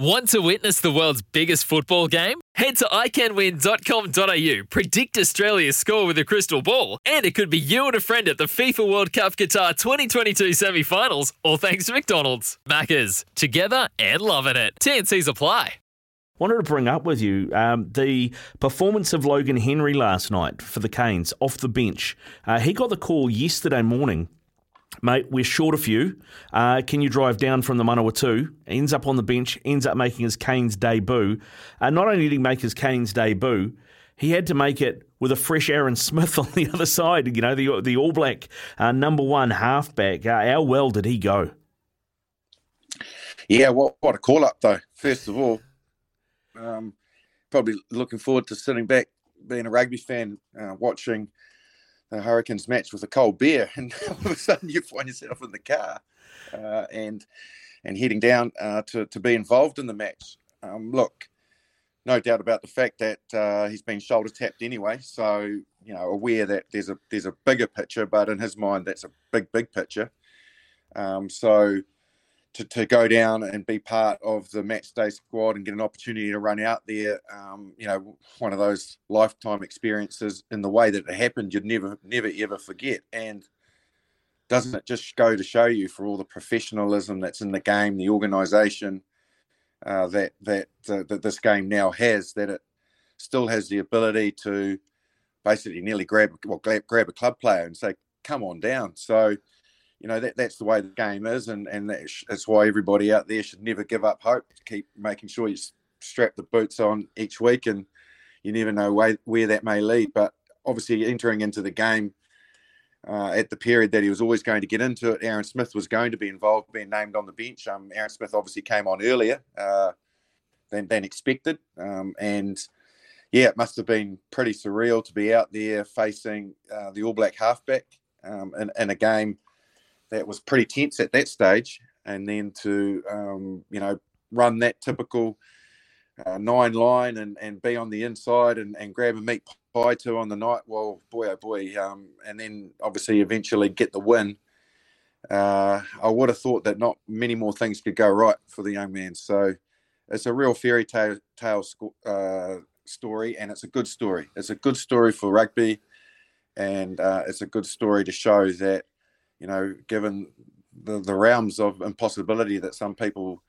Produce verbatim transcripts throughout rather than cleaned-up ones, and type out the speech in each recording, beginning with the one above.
Want to witness the world's biggest football game? Head to i can win dot com dot a u, predict Australia's score with a crystal ball, and it could be you and a friend at the FIFA World Cup Qatar twenty twenty-two semi-finals, all thanks to McDonald's. Maccas, together and loving it. T N Cs apply. Wanted to bring up with you um, the performance of Logan Henry last night for the Canes off the bench. Uh, he got the call yesterday morning. Mate, we're short of you. Uh, can you drive down from the Manawatu? Ends up on the bench, ends up making his Canes debut. Uh, not only did he make his Canes debut, he had to make it with a fresh Aaron Smith on the other side. You know, the the All Black uh, number one halfback. Uh, how well did he go? Yeah, what, what a call-up, though, first of all. Um, probably looking forward to sitting back, being a rugby fan, uh, watching the Hurricanes match with a cold beer, and all of a sudden you find yourself in the car uh, and and heading down uh, to, to be involved in the match. Um, look, no doubt about the fact that uh, he's been shoulder tapped anyway, so you know aware that there's a there's a bigger picture, but in his mind that's a big big picture. Um, so to to go down and be part of the match day squad and get an opportunity to run out there, um, you know, one of those lifetime experiences in the way that it happened, you'd never, never, ever forget. And doesn't it just go to show you for all the professionalism that's in the game, the organisation uh, that that uh, that this game now has, that it still has the ability to basically nearly grab well grab, grab a club player and say, come on down. So, you know, that that's the way the game is, and, and that's, that's why everybody out there should never give up hope. Keep making sure you strap the boots on each week, and you never know way, where that may lead. But obviously entering into the game uh, at the period that he was always going to get into it, Aaron Smith was going to be involved, being named on the bench. Um, Aaron Smith obviously came on earlier uh, than, than expected. Um, and, yeah, it must have been pretty surreal to be out there facing uh, the All Black halfback um, in, in a game that was pretty tense at that stage, and then to, um, you know, run that typical uh, nine line and, and be on the inside and, and grab a meat pie too on the night, well, boy, oh boy, um, and then obviously eventually get the win. Uh, I would have thought that not many more things could go right for the young man. So it's a real fairy tale, tale uh, story, and it's a good story. It's a good story for rugby, and uh, it's a good story to show that, you know, given the, the realms of impossibility that some people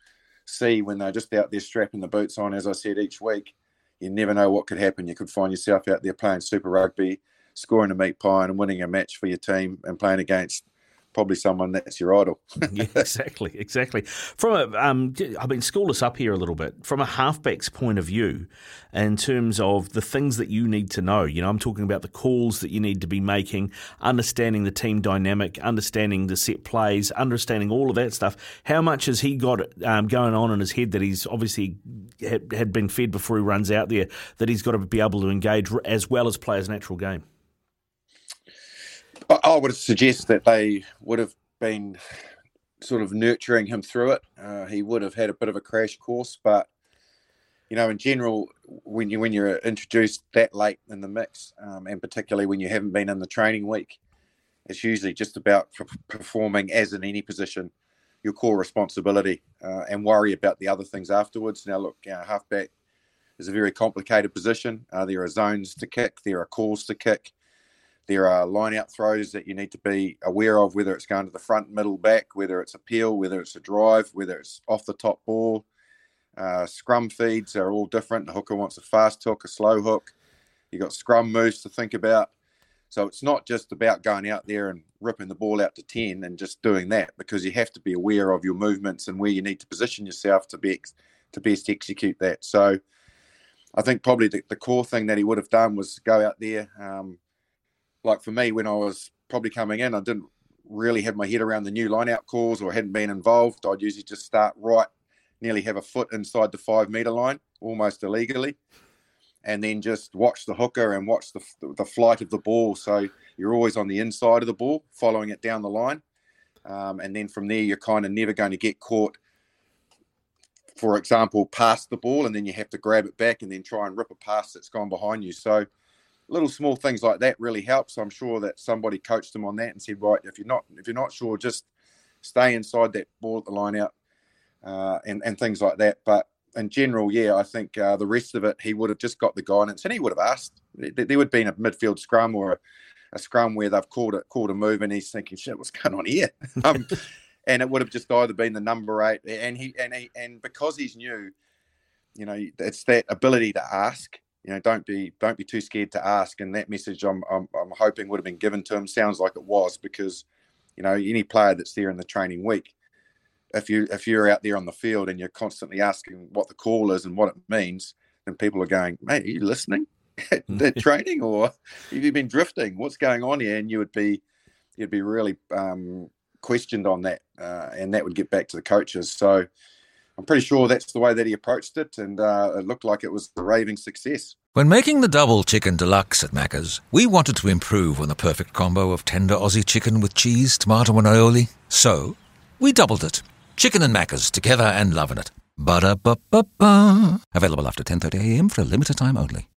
see when they're just out there strapping the boots on, as I said, each week, you never know what could happen. You could find yourself out there playing Super Rugby, scoring a meat pie and winning a match for your team and playing against probably someone that's your idol. Yeah, exactly, exactly. From a, um, I mean, school us up here a little bit. From a halfback's point of view, in terms of the things that you need to know, you know, I'm talking about the calls that you need to be making, understanding the team dynamic, understanding the set plays, understanding all of that stuff. How much has he got um, going on in his head that he's obviously had, had been fed before he runs out there, that he's got to be able to engage as well as play his natural game? I would suggest that they would have been sort of nurturing him through it. Uh, he would have had a bit of a crash course, but, you know, in general, when, you, when you're introduced that late in the mix, um, and particularly when you haven't been in the training week, it's usually just about pre- performing, as in any position, your core responsibility uh, and worry about the other things afterwards. Now, look, you know, halfback is a very complicated position. Uh, there are zones to kick. There are calls to kick. There are line-out throws that you need to be aware of, whether it's going to the front, middle, back, whether it's a peel, whether it's a drive, whether it's off the top ball. Uh, scrum feeds are all different. The hooker wants a fast hook, a slow hook. You've got scrum moves to think about. So it's not just about going out there and ripping the ball out to ten and just doing that, because you have to be aware of your movements and where you need to position yourself to be ex- to best execute that. So I think probably the, the core thing that he would have done was go out there. Um, Like for me, when I was probably coming in, I didn't really have my head around the new line-out calls or hadn't been involved. I'd usually just start right nearly have a foot inside the five metre line, almost illegally, and then just watch the hooker and watch the the flight of the ball. So you're always on the inside of the ball, following it down the line. Um, and then from there, you're kind of never going to get caught, for example, past the ball, and then you have to grab it back and then try and rip a pass that's gone behind you. So little small things like that really helps. I'm sure that somebody coached them on that and said, right, if you're not if you're not sure, just stay inside that ball at the line out, uh, and, and things like that. But in general, yeah, I think uh, the rest of it, he would have just got the guidance, and he would have asked. There would have been a midfield scrum or a, a scrum where they've called it, called a move, and he's thinking, shit, what's going on here? Um, and it would have just either been the number eight, and he and he, and because he's new, you know, it's that ability to ask. You know, don't be don't be too scared to ask. And that message, I'm I'm, I'm hoping would have been given to him. Sounds like it was, because, you know, any player that's there in the training week, if you if you're out there on the field and you're constantly asking what the call is and what it means, then people are going, mate, are you listening? That training, or have you been drifting? What's going on here? And you would be you'd be really um, questioned on that, uh, and that would get back to the coaches. So I'm pretty sure that's the way that he approached it, and uh, it looked like it was a raving success. When making the double chicken deluxe at Macca's, we wanted to improve on the perfect combo of tender Aussie chicken with cheese, tomato and aioli. So we doubled it. Chicken and Macca's, together and loving it. Ba-da-ba-ba-ba. Available after ten thirty a m for a limited time only.